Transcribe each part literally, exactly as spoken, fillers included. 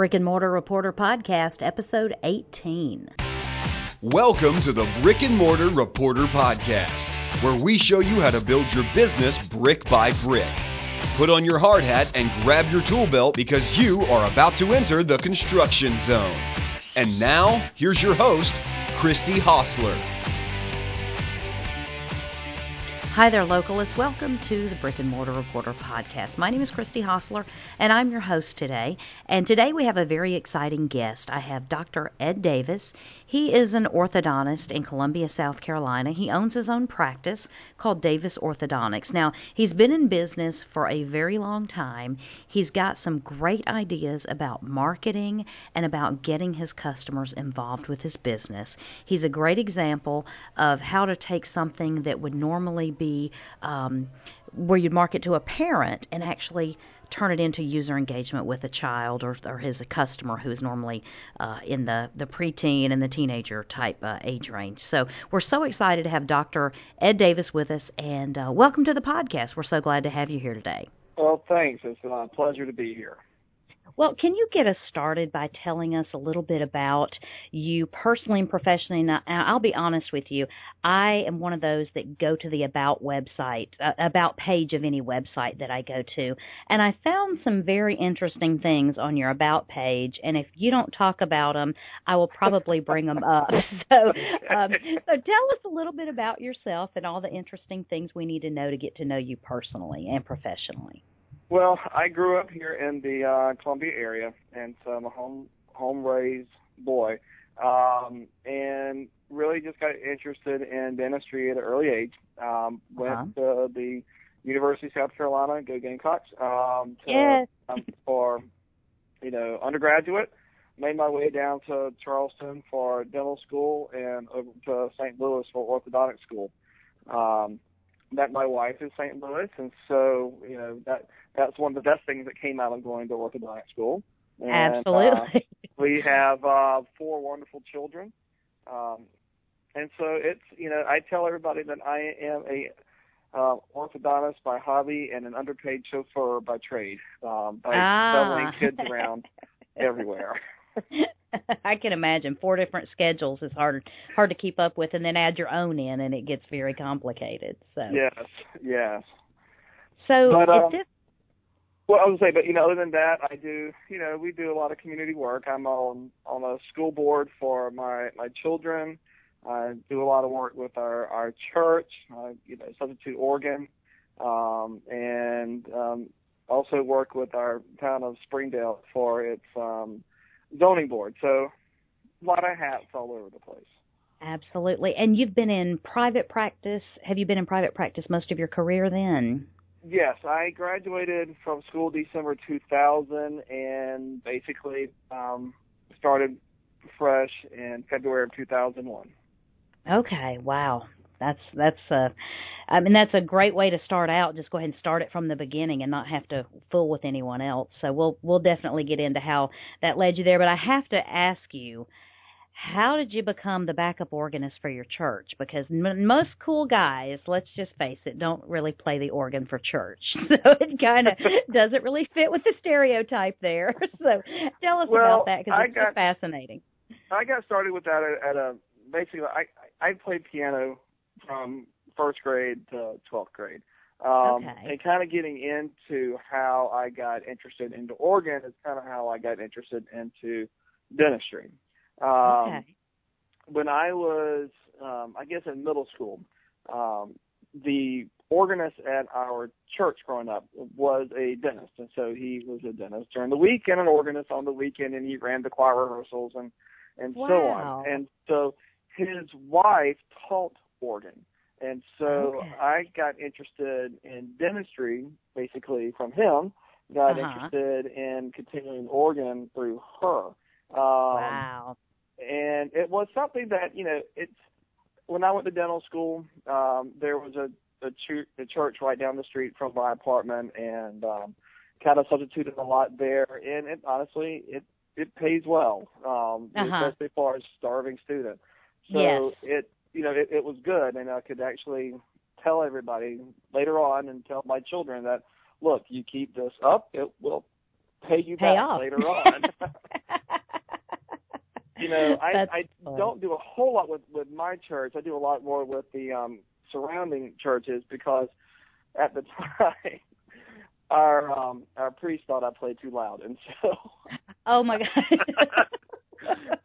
Brick and Mortar Reporter Podcast, Episode eighteen. Welcome to the Brick and Mortar Reporter Podcast, where we show you how to build your business brick by brick. Put on your hard hat and grab your tool belt because you are about to enter the construction zone. And now, here's your host, Christy Hossler. Hi there, localists. Welcome to the Brick and Mortar Reporter Podcast. My name is Christy Hossler, and I'm your host today. And today we have a very exciting guest. I have Doctor Ed Davis. He is an orthodontist in Columbia, South Carolina. He owns his own practice called Davis Orthodontics. Now, he's been in business for a very long time. He's got some great ideas about marketing and about getting his customers involved with his business. He's a great example of how to take something that would normally be Be, um, where you'd market to a parent and actually turn it into user engagement with a child or, or his a customer who is normally uh, in the, the preteen and the teenager type uh, age range. So we're so excited to have Doctor Ed Davis with us, and uh, welcome to the podcast. We're so glad to have you here today. Well, thanks. It's a pleasure to be here. Well, can you get us started by telling us a little bit about you personally and professionally? And I'll be honest with you, I am one of those that go to the about website, uh, about page of any website that I go to, and I found some very interesting things on your about page, and if you don't talk about them, I will probably bring them up. So, um, so tell us a little bit about yourself and all the interesting things we need to know to get to know you personally and professionally. Well, I grew up here in the uh, Columbia area, and so I'm a home home raised boy, um, and really just got interested in dentistry at an early age. Um, went uh-huh. to the University of South Carolina, go Gamecocks, um, to, yes. um, for you know undergraduate. Made my way down to Charleston for dental school, and over to Saint Louis for orthodontic school. Um, Met my wife in Saint Louis, and so you know that that's one of the best things that came out of going to orthodontic school. And, Absolutely, uh, we have uh, four wonderful children, um, and so it's you know I tell everybody that I am a uh, orthodontist by hobby and an underpaid chauffeur by trade. Um, by ah. shuttling kids around everywhere. I can imagine four different schedules is hard hard to keep up with, and then add your own in, and it gets very complicated. So yes, yes. So but, um, this... well, I was gonna say, but you know, other than that, I do. You know, we do a lot of community work. I'm on on a school board for my my children. I do a lot of work with our our church, uh, you know, substitute organ, um, and um, also work with our town of Springdale for its. Um, zoning board, so a lot of hats all over the place. Absolutely. And you've been in private practice. Have you been in private practice most of your career then? Yes, I graduated from school December two thousand and basically um, started fresh in February of two thousand one. Okay, wow. That's, that's a, I mean, that's a great way to start out. Just go ahead and start it from the beginning and not have to fool with anyone else. So we'll, we'll definitely get into how that led you there. But I have to ask you, how did you become the backup organist for your church? Because m- most cool guys, let's just face it, don't really play the organ for church. So it kind of doesn't really fit with the stereotype there. So tell us well, about that because it's got, fascinating. I got started with that at, at a, basically, I, I played piano from first grade to twelfth grade. Um, okay. And kind of getting into how I got interested into organ is kind of how I got interested into dentistry. Um, okay. When I was, um, I guess, in middle school, um, the organist at our church growing up was a dentist. And so he was a dentist during the week and an organist on the weekend, and he ran the choir rehearsals and, and wow. so on. And so his wife taught organ. And so okay. I got interested in dentistry, basically, from him. Got uh-huh. interested in continuing organ through her. Um, wow. And it was something that, you know, it's when I went to dental school, um, there was a, a, ch- a church right down the street from my apartment, and um, kind of substituted a lot there. And it, honestly, it, it pays well, um, uh-huh. especially for a starving student. So yes. it... You know, it, it was good, and I could actually tell everybody later on and tell my children that, look, you keep this up, it will pay you pay back off. Later on. I, that's I don't do a whole lot with, with my church. I do a lot more with the um, surrounding churches because at the time our um, our priest thought I played too loud, and so oh my god,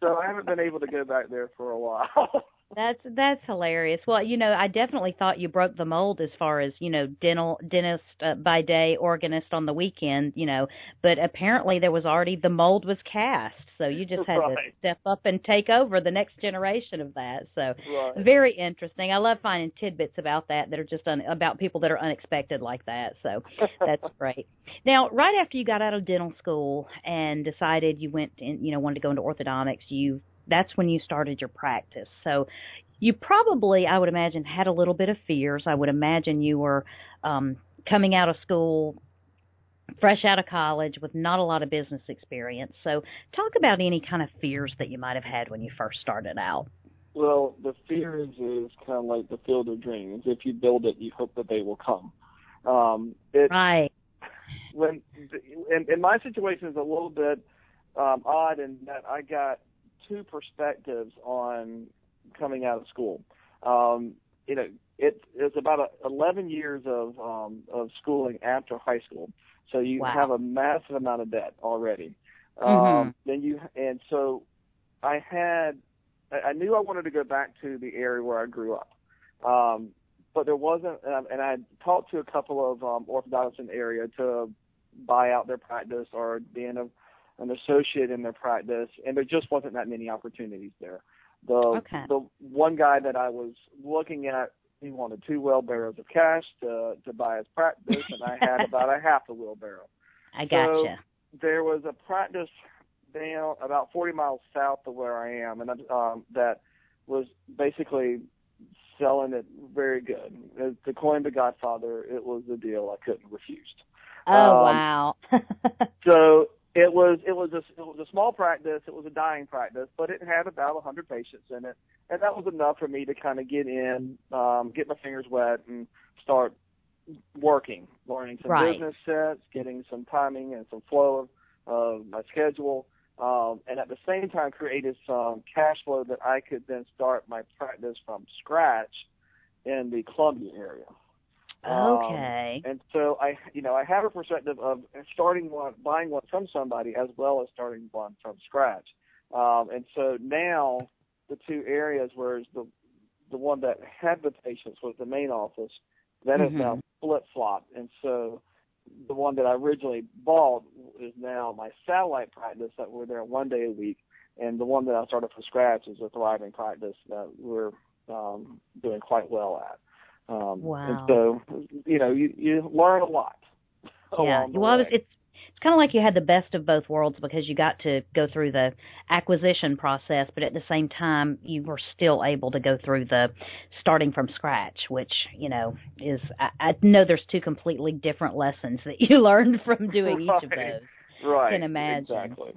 so I haven't been able to go back there for a while. That's that's hilarious. Well, you know, I definitely thought you broke the mold as far as, you know, dental dentist uh, by day, organist on the weekend, you know, but apparently there was already the mold was cast. So you just had right. to step up and take over the next generation of that. So right. very interesting. I love finding tidbits about that that are just un, about people that are unexpected like that. So that's great. Now, right after you got out of dental school and decided you went and, you know, wanted to go into orthodontics, you that's when you started your practice. So you probably, I would imagine, had a little bit of fears. I would imagine you were um, coming out of school, fresh out of college, with not a lot of business experience. So talk about any kind of fears that you might have had when you first started out. Well, the fears is kind of like the field of dreams. If you build it, you hope that they will come. Um, it, right. When, in, in my situation, is a little bit um, odd in that I got two perspectives on coming out of school. Um, you know, it, it's about a, eleven years of um, of schooling after high school, so you wow. have a massive amount of debt already. Um, mm-hmm. Then you and so I had I, I knew I wanted to go back to the area where I grew up, um, but there wasn't. And I, and I talked to a couple of um, orthodontists in the area to buy out their practice or being a an associate in their practice, and there just wasn't that many opportunities there. The okay. the one guy that I was looking at, he wanted two wheelbarrows of cash to to buy his practice, and I had about a half a wheelbarrow. I gotcha. So there was a practice down about forty miles south of where I am, and um, that was basically selling it very good. As to coin the Godfather, it was a deal I couldn't refuse. Oh, um, wow. so... It was it was a it was a small practice. It was a dying practice, but it had about one hundred patients in it, and that was enough for me to kind of get in, um, get my fingers wet, and start working, learning some right. business sense, getting some timing and some flow of, of my schedule, um, and at the same time created some cash flow that I could then start my practice from scratch in the Columbia area. Okay. Um, and so I, you know, I have a perspective of starting one, buying one from somebody as well as starting one from scratch. Um, and so now the two areas, whereas the the one that had the patients was the main office, that mm-hmm. is now flip-flopped. And so the one that I originally bought is now my satellite practice that we're there one day a week, and the one that I started from scratch is a thriving practice that we're um, doing quite well at. Um, wow. And so, you know, you, you learn a lot. Yeah. Well, it's, it's it's kind of like you had the best of both worlds because you got to go through the acquisition process, but at the same time, you were still able to go through the starting from scratch, which, you know, is I, I know there's two completely different lessons that you learned from doing right. each of those. Right. I can imagine. Exactly.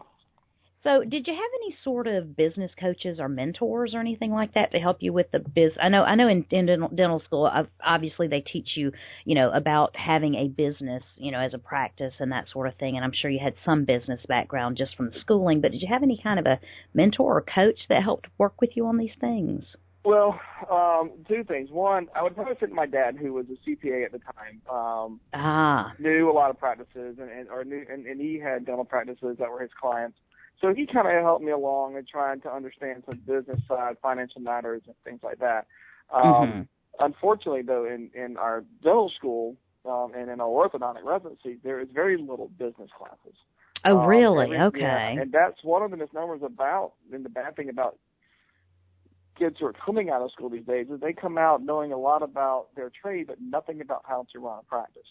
So did you have any sort of business coaches or mentors or anything like that to help you with the biz? I know I know in, in dental school, obviously they teach you, you know, about having a business, you know, as a practice and that sort of thing. And I'm sure you had some business background just from schooling. But did you have any kind of a mentor or coach that helped work with you on these things? Well, um, two things. One, I would probably say my dad, who was a C P A at the time, um, ah. knew a lot of practices and, and, or knew, and, and he had dental practices that were his clients. So he kind of helped me along in trying to understand some business side, financial matters, and things like that. Um, mm-hmm. Unfortunately, though, in, in our dental school um, and in our orthodontic residency, there is very little business classes. Oh, um, really? Every, okay. Yeah, and that's one of the misnomers about, and the bad thing about kids who are coming out of school these days is they come out knowing a lot about their trade, but nothing about how to run a practice.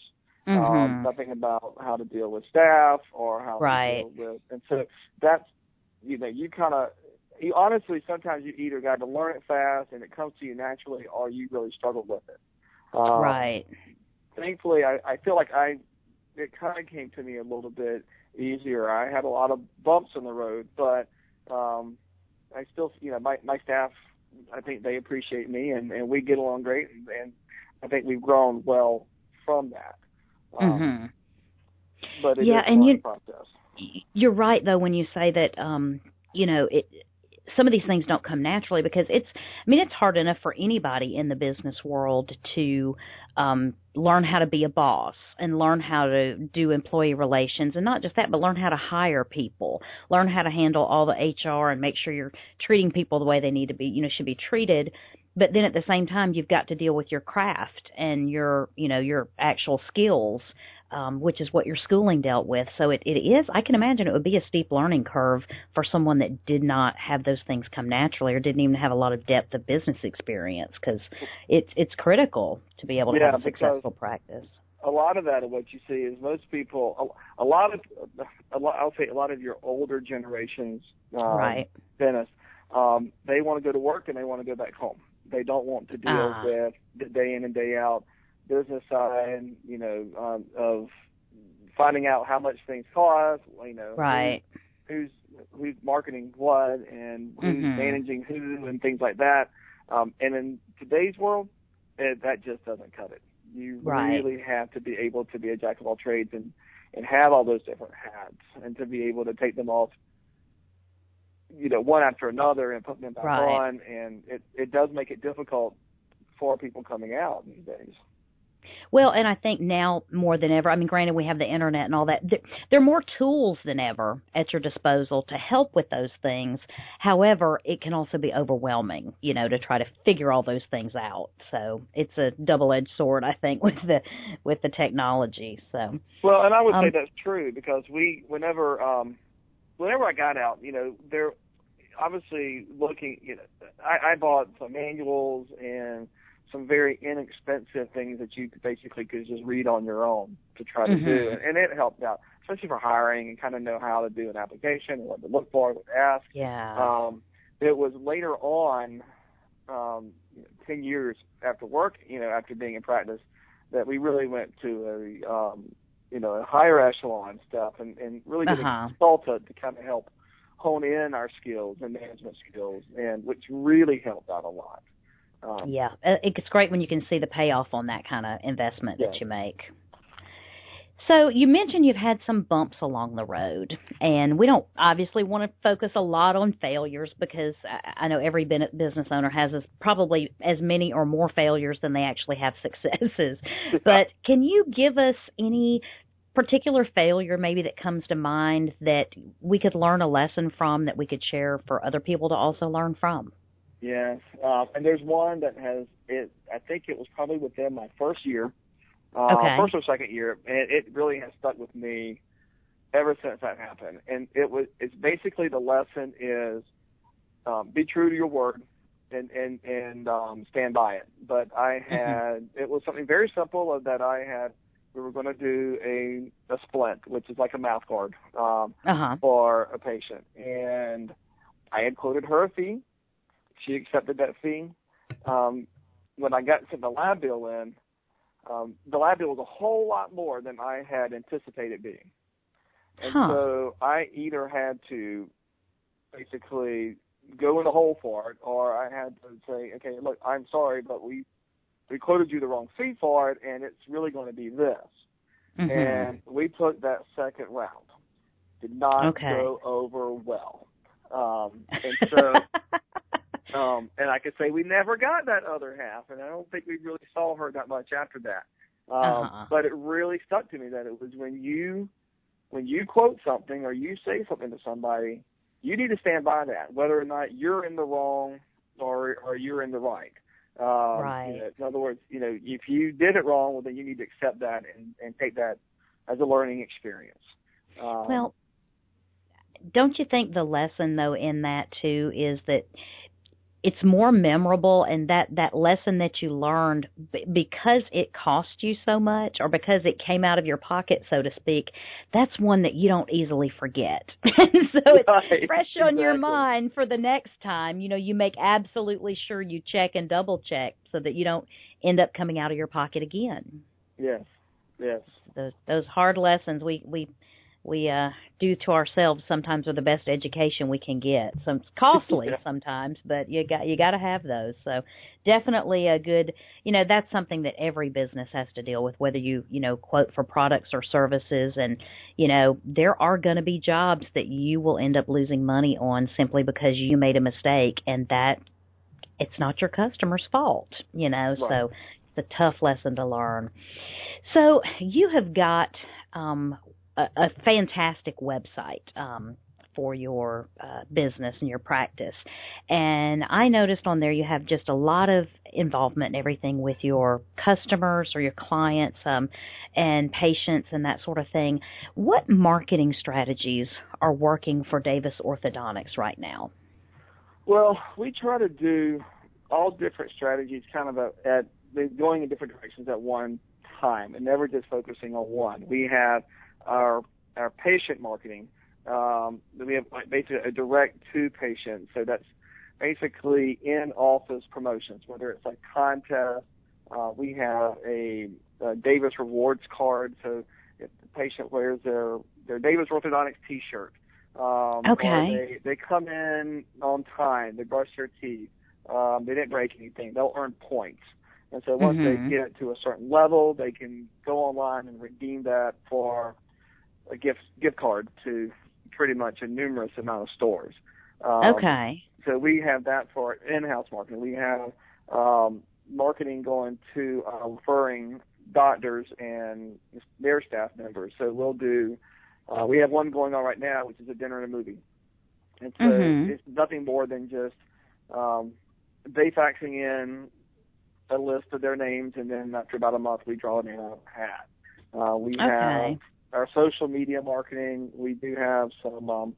Mm-hmm. Um, nothing about how to deal with staff or how right. to deal with, and so that's, you know, you kind of, you honestly, sometimes you either got to learn it fast and it comes to you naturally, or you really struggle with it. Um, right. Thankfully, I, I feel like I, it kind of came to me a little bit easier. I had a lot of bumps in the road, but um, I still, you know, my, my staff, I think they appreciate me and, and we get along great. And, and I think we've grown well from that. Um, mm-hmm. But it yeah, is and you, process. You're right, though, when you say that, um, you know, it, some of these things don't come naturally because it's, I mean, it's hard enough for anybody in the business world to um, learn how to be a boss and learn how to do employee relations. And not just that, but learn how to hire people, learn how to handle all the H R and make sure you're treating people the way they need to be, you know, should be treated. But then at the same time, you've got to deal with your craft and your, you know, your actual skills, um, which is what your schooling dealt with. So it, it is, I can imagine it would be a steep learning curve for someone that did not have those things come naturally or didn't even have a lot of depth of business experience, because it's, it's critical to be able to yeah, have a successful practice. A lot of that of what you see is most people, a, a lot of, a lot, I'll say a lot of your older generations, um, right. dentists, um, they want to go to work and they want to go back home. They don't want to deal uh, with the day in and day out business side, you know, um, of finding out how much things cost, you know, right. who's, who's marketing what and who's mm-hmm. managing who and things like that. Um, and in today's world, it, that just doesn't cut it. You right. really have to be able to be a jack of all trades and, and have all those different hats and to be able to take them off, you know, one after another and putting them back right. on, and it, it does make it difficult for people coming out these days. Well, and I think now more than ever, I mean, granted, we have the internet and all that. There are more tools than ever at your disposal to help with those things. However, it can also be overwhelming, you know, to try to figure all those things out. So it's a double-edged sword, I think, with the with the technology. So well, and I would um, say that's true because we, whenever um, whenever I got out, you know, there obviously looking, you know, I, I bought some manuals and some very inexpensive things that you basically could just read on your own to try to mm-hmm. do. And, and it helped out, especially for hiring and kind of know how to do an application and what to look for, what to ask. Yeah. Um, it was later on, um, you know, ten years after work, you know, after being in practice, that we really went to a, um, you know, a higher echelon stuff and, and really get uh-huh. a consultant to kind of help hone in our skills and management skills, and which really helped out a lot. Um, yeah, it's great when you can see the payoff on that kind of investment yeah. that you make. So you mentioned you've had some bumps along the road, and we don't obviously want to focus a lot on failures because I know every business owner has probably as many or more failures than they actually have successes. But can you give us any particular failure maybe that comes to mind that we could learn a lesson from that we could share for other people to also learn from? Yes, uh, and there's one that has it. I think it was probably within my first year, uh, okay. first or second year, and it really has stuck with me ever since that happened. And it was it's basically the lesson is um, be true to your word and and and um, stand by it. But I had mm-hmm. it was something very simple that I had. We were going to do a a splint, which is like a mouth guard um, uh-huh. for a patient, and I had quoted her a fee. She accepted that fee. Um, when I got sent the lab bill in, um, the lab bill was a whole lot more than I had anticipated being. And huh. so I either had to basically go in the hole for it, or I had to say, okay, look, I'm sorry, but we, we quoted you the wrong fee for it, and it's really going to be this. Mm-hmm. And we took that second round. Did not okay. go over well. Um, and so... Um, and I could say we never got that other half, and I don't think we really saw her that much after that. Um, uh-huh. But it really stuck to me that it was when you when you quote something or you say something to somebody, you need to stand by that, whether or not you're in the wrong or or you're in the right. Um, right. You know, in other words, you know, if you did it wrong, well, then you need to accept that and, and take that as a learning experience. Um, well, don't you think the lesson, though, in that, too, is that – it's more memorable, and that, that lesson that you learned, b- because it cost you so much or because it came out of your pocket, so to speak, that's one that you don't easily forget. So it's right. fresh on exactly. your mind for the next time. You know, you make absolutely sure you check and double check so that you don't end up coming out of your pocket again. Yes, yes. Those, those hard lessons, we, we we uh, do to ourselves sometimes are the best education we can get. So it's costly yeah. sometimes, but you got you got to have those. So definitely a good, you know, that's something that every business has to deal with, whether you, you know, quote for products or services. And, you know, there are going to be jobs that you will end up losing money on simply because you made a mistake, and that it's not your customer's fault, you know, right. So it's a tough lesson to learn. So you have got um, a, a fantastic website um, for your uh, business and your practice. And I noticed on there you have just a lot of involvement and everything with your customers or your clients um, and patients and that sort of thing. What marketing strategies are working for Davis Orthodontics right now? Well, we try to do all different strategies kind of at going in different directions at one time and never just focusing on one. We have our our patient marketing. Um, we have basically a direct to patient. So that's basically in-office promotions, whether it's like contests. Uh, we have a, a Davis Rewards card. So if the patient wears their, their Davis Orthodontics T-shirt, um, okay. they, they come in on time, they brush their teeth, um, they didn't break anything, they'll earn points. And so once mm-hmm. they get to a certain level, they can go online and redeem that for a gift gift card to pretty much a numerous amount of stores. Um, okay. So we have that for in-house marketing. We have um, marketing going to uh, referring doctors and their staff members. So we'll do uh, – we have one going on right now, which is a dinner and a movie. And so mm-hmm. it's nothing more than just um, they faxing in – a list of their names, and then after about a month, we draw a name out of a hat. Uh, we okay. have our social media marketing. We do have some um,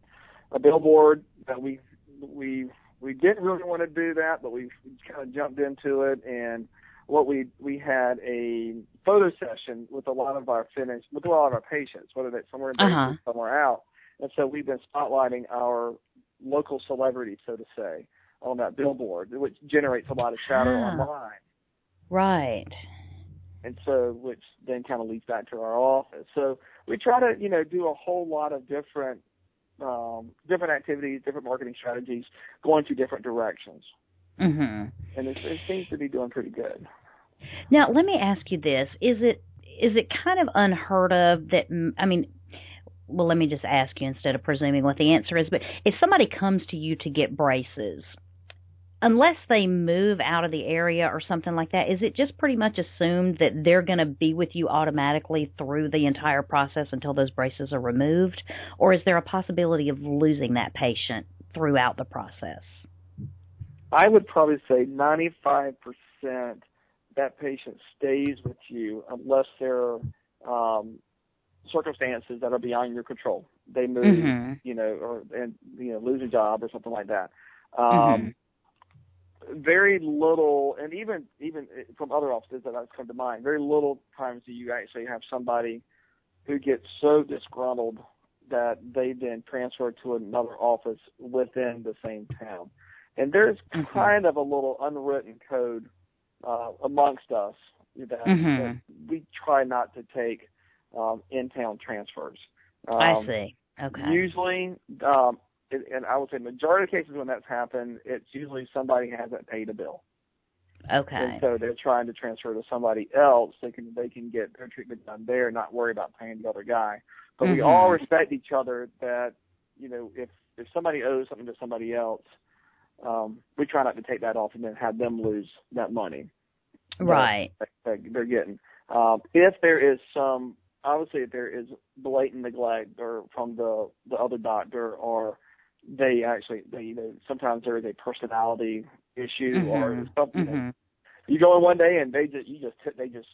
a billboard that we we we didn't really want to do that, but we kind of jumped into it. And what we we had a photo session with a lot of our finish with a lot of our patients, whether that's somewhere in uh-huh. or somewhere out. And so we've been spotlighting our local celebrities, so to say, on that billboard, which generates a lot of chatter uh-huh. online. Right. And so, which then kind of leads back to our office. So we try to, you know, do a whole lot of different, um, different activities, different marketing strategies, going to different directions. Mm-hmm. And it, it seems to be doing pretty good. Now, let me ask you this: Is it is it kind of unheard of that? I mean, well, let me just ask you instead of presuming what the answer is. But if somebody comes to you to get braces, unless they move out of the area or something like that, is it just pretty much assumed that they're going to be with you automatically through the entire process until those braces are removed? Or is there a possibility of losing that patient throughout the process? I would probably say ninety-five percent that patient stays with you unless there are um, circumstances that are beyond your control. They move, mm-hmm. you know, or and you know, lose a job or something like that. Um mm-hmm. Very little, and even even from other offices that I've come to mind, very little times do you actually have somebody who gets so disgruntled that they then transfer to another office within the same town. And there's mm-hmm. kind of a little unwritten code uh, amongst us that, mm-hmm. that we try not to take um, in-town transfers. Um, I see. Okay. Usually um, – and I would say majority of cases when that's happened, it's usually somebody hasn't paid a bill. Okay. And so they're trying to transfer to somebody else. They can they can get their treatment done there and not worry about paying the other guy. But mm-hmm. we all respect each other that, you know, if, if somebody owes something to somebody else, um, we try not to take that off and then have them lose that money. Right. That, that they're getting. Um, if there is some, obviously if there is blatant neglect or from the, the other doctor or They actually, they, you know, sometimes there is a personality issue mm-hmm. or something. Mm-hmm. You go in one day and they just, you just, they just,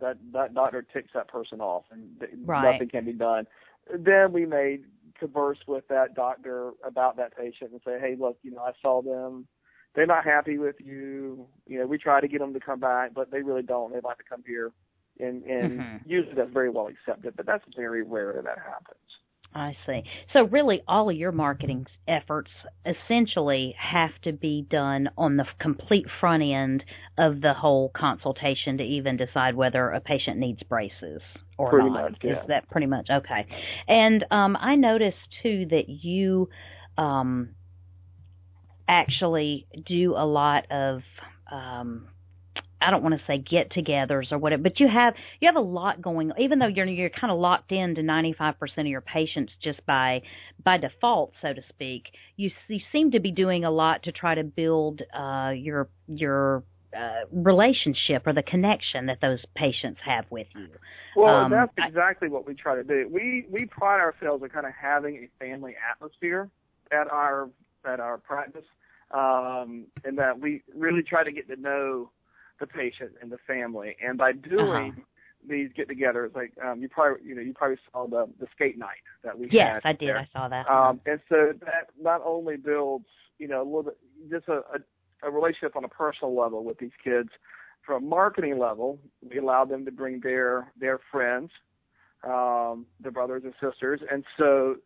that, that doctor ticks that person off and they, right. nothing can be done. Then we may converse with that doctor about that patient and say, hey, look, you know, I saw them. They're not happy with you. You know, we try to get them to come back, but they really don't. They'd like to come here. And, and mm-hmm. usually that's very well accepted, but that's very rare that that happens. I see. So really all of your marketing efforts essentially have to be done on the complete front end of the whole consultation to even decide whether a patient needs braces or pretty not. Much, yeah. Is that pretty much? Okay. And um, I noticed, too, that you um, actually do a lot of um, – I don't want to say get-togethers or whatever, but you have you have a lot going on, even though you're you're kind of locked in to ninety-five percent of your patients just by by default, so to speak. You, you seem to be doing a lot to try to build uh, your your uh, relationship or the connection that those patients have with you. Well, um, that's exactly I, what we try to do. We we pride ourselves on kind of having a family atmosphere at our at our practice, um, and that we really try to get to know the patient and the family, and by doing uh-huh. these get-togethers, like um, you probably, you know, you probably saw the the skate night that we yes, had. Yes, I did. There. I saw that. Um, and so that not only builds, you know, a little bit, just a, a, a relationship on a personal level with these kids. From a marketing level, we allow them to bring their their friends, um, their brothers and sisters, and so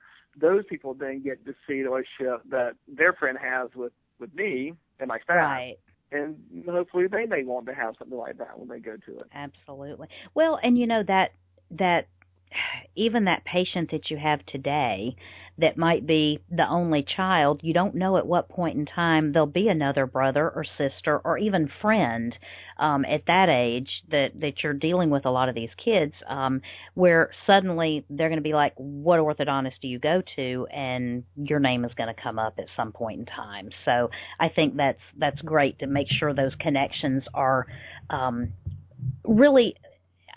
those people then get to see the relationship that their friend has with with me and my staff. Right. And hopefully they may want to have something like that when they go to it. Absolutely. Well, and you know that that even that patient that you have today that might be the only child, you don't know at what point in time there'll be another brother or sister or even friend um, at that age that, that you're dealing with a lot of these kids um, where suddenly they're going to be like, what orthodontist do you go to? And your name is going to come up at some point in time. So I think that's, that's great to make sure those connections are um, really –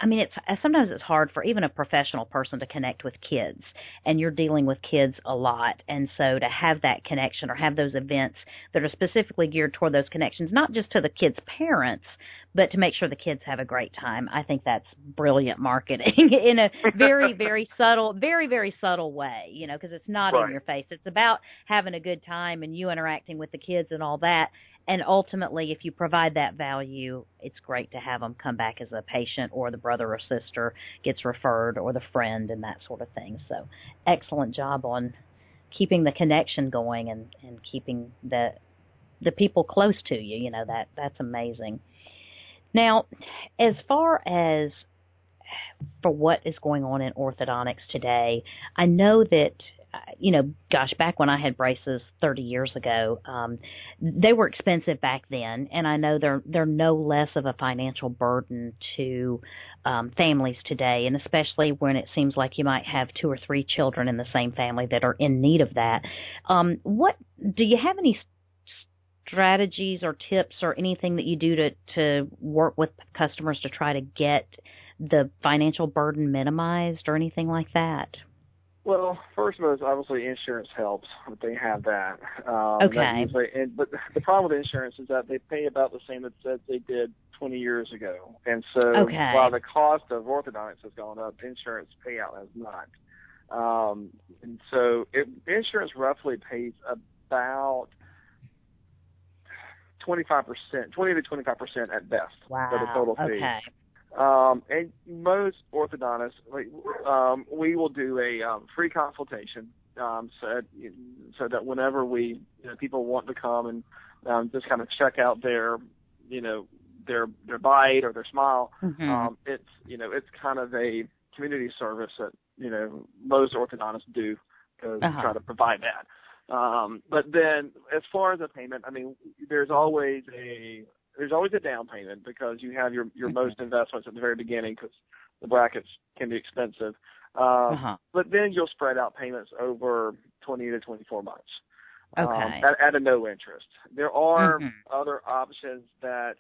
I mean, it's sometimes it's hard for even a professional person to connect with kids, and you're dealing with kids a lot. And so to have that connection or have those events that are specifically geared toward those connections, not just to the kids' parents, but to make sure the kids have a great time, I think that's brilliant marketing in a very, very subtle, very, very subtle way, you know, because it's not right in your face. It's about having a good time and you interacting with the kids and all that. And ultimately, if you provide that value, it's great to have them come back as a patient or the brother or sister gets referred or the friend and that sort of thing. So excellent job on keeping the connection going and, and keeping the the people close to you. You know, that that's amazing. Now, as far as for what is going on in orthodontics today, I know that you know, gosh, back when I had braces thirty years ago, um, they were expensive back then, and I know they're they're no less of a financial burden to um, families today, and especially when it seems like you might have two or three children in the same family that are in need of that. Um, what do you have any strategies or tips or anything that you do to to work with customers to try to get the financial burden minimized or anything like that? Well, first of all, obviously insurance helps, but they have that. Um, okay. That usually, and, but the problem with insurance is that they pay about the same as they did twenty years ago. And so okay. while the cost of orthodontics has gone up, insurance payout has not. Um, and so it, insurance roughly pays about twenty-five percent, twenty to twenty-five percent at best wow. for the total fee. Okay. Um, and most orthodontists, like, um, we will do a um, free consultation, um, so so that whenever we you know, people want to come and um, just kind of check out their, you know, their their bite or their smile. Mm-hmm. Um, it's you know it's kind of a community service that you know most orthodontists do to uh-huh. try to provide that. Um, but then as far as a payment, I mean, there's always a There's always a down payment because you have your, your most investments at the very beginning because the brackets can be expensive. Um, uh-huh. But then you'll spread out payments over twenty to twenty-four months okay. um, at, at a no interest. There are mm-hmm. other options that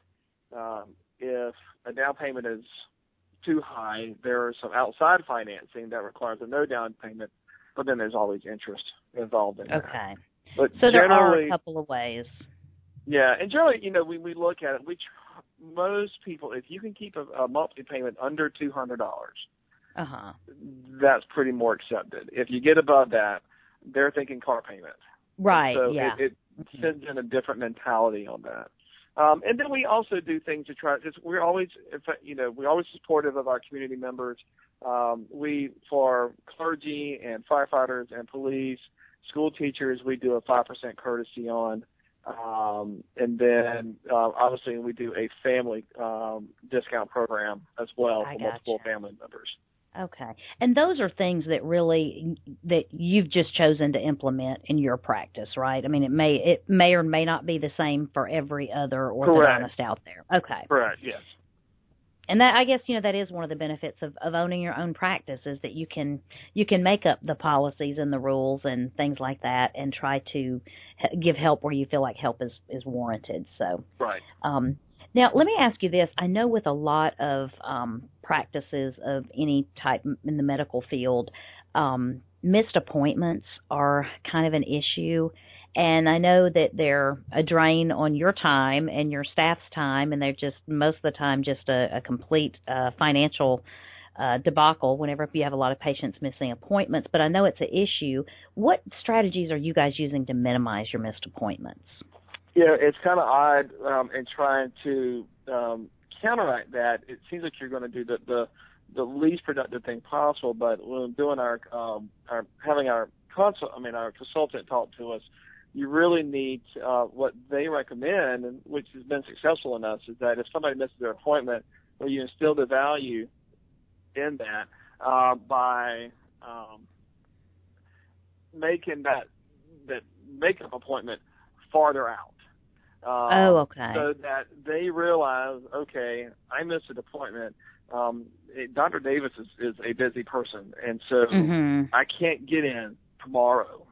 um, if a down payment is too high, there is some outside financing that requires a no down payment, but then there's always interest involved in okay. that. But so there are a couple of ways. Yeah, and generally, you know, when we look at it, we tr- most people, if you can keep a, a monthly payment under two hundred dollars, uh-huh. that's pretty more accepted. If you get above that, they're thinking car payment. Right, so yeah. So it, it sends in a different mentality on that. Um, and then we also do things to try. Just, we're always, you know, we're always supportive of our community members. Um, we, for clergy and firefighters and police, school teachers, we do a five percent courtesy on, um, and then uh, obviously we do a family um, discount program as well I for multiple you. family members. Okay, and those are things that really that you've just chosen to implement in your practice, right? I mean, it may it may or may not be the same for every other orthodontist out there. Okay, correct. Yes, and that I guess you know that is one of the benefits of, of owning your own practice is that you can you can make up the policies and the rules and things like that, and try to give help where you feel like help is, is warranted. So right. Um, Now, let me ask you this. I know with a lot of um, practices of any type in the medical field, um, missed appointments are kind of an issue. And I know that they're a drain on your time and your staff's time, and they're just most of the time just a, a complete uh, financial uh, debacle whenever you have a lot of patients missing appointments. But I know it's an issue. What strategies are you guys using to minimize your missed appointments? Yeah, it's kind of odd um, in trying to um, counteract that. It seems like you're going to do the, the, the least productive thing possible. But when doing our, um, our having our consult, I mean our consultant talk to us, you really need uh, what they recommend, and which has been successful in us, is that if somebody misses their appointment, well, you instill the value in that uh, by um, making that that makeup appointment farther out. Um, oh, okay. So that they realize, okay, I missed an appointment. Um, it, Doctor Davis is, is a busy person, and so mm-hmm. I can't get in tomorrow.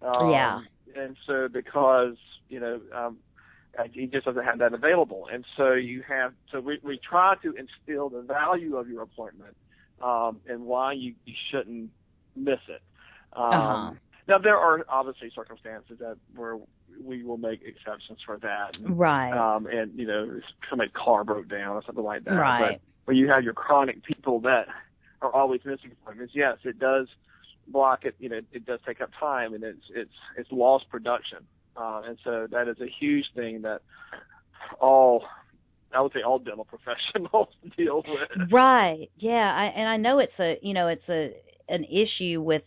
Um, yeah. And so because, you know, um, he just doesn't have that available. And so you have so we, we try to instill the value of your appointment um, and why you, you shouldn't miss it. Um, uh-huh. Now, there are obviously circumstances that where we will make exceptions for that. And, right. Um, and, you know, if somebody's car broke down or something like that. Right. But when you have your chronic people that are always missing appointments, yes, it does block it. You know, it does take up time, and it's it's it's lost production. Uh, and so that is a huge thing that all – I would say all dental professionals deal with. Right. Yeah. I, and I know it's a, you know, it's a an issue with,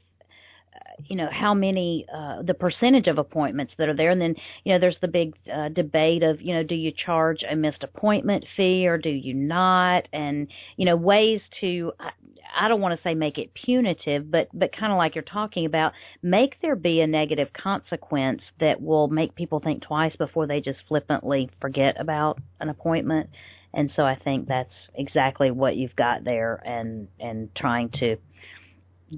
you know, how many, uh, the percentage of appointments that are there. And then, you know, there's the big uh, debate of, you know, do you charge a missed appointment fee or do you not? And, you know, ways to, I, I don't want to say make it punitive, but, but kind of like you're talking about, make there be a negative consequence that will make people think twice before they just flippantly forget about an appointment. And so I think that's exactly what you've got there, and, and trying to